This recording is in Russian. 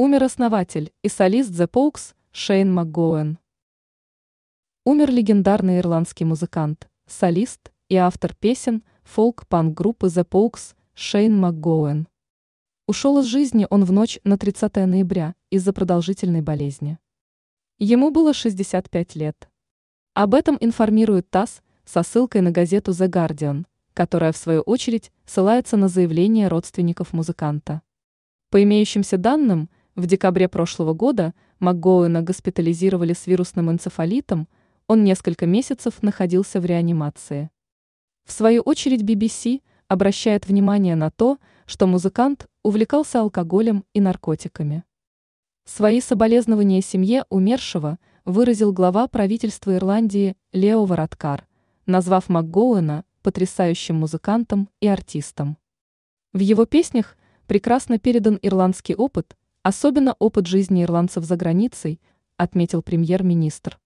Умер основатель и солист The Pogues Шейн Макгоуэн. Умер легендарный ирландский музыкант, солист и автор песен фолк-панк-группы The Pogues Шейн Макгоуэн. Ушел из жизни он в ночь на 30 ноября из-за продолжительной болезни. Ему было 65 лет. Об этом информирует ТАСС со ссылкой на газету The Guardian, которая в свою очередь ссылается на заявление родственников музыканта. По имеющимся данным, в декабре прошлого года Макгоуэна госпитализировали с вирусным энцефалитом, он несколько месяцев находился в реанимации. В свою очередь BBC обращает внимание на то, что музыкант увлекался алкоголем и наркотиками. Свои соболезнования семье умершего выразил глава правительства Ирландии Лео Вороткар, назвав Макгоуэна потрясающим музыкантом и артистом. В его песнях прекрасно передан ирландский опыт, особенно опыт жизни ирландцев за границей, отметил премьер-министр.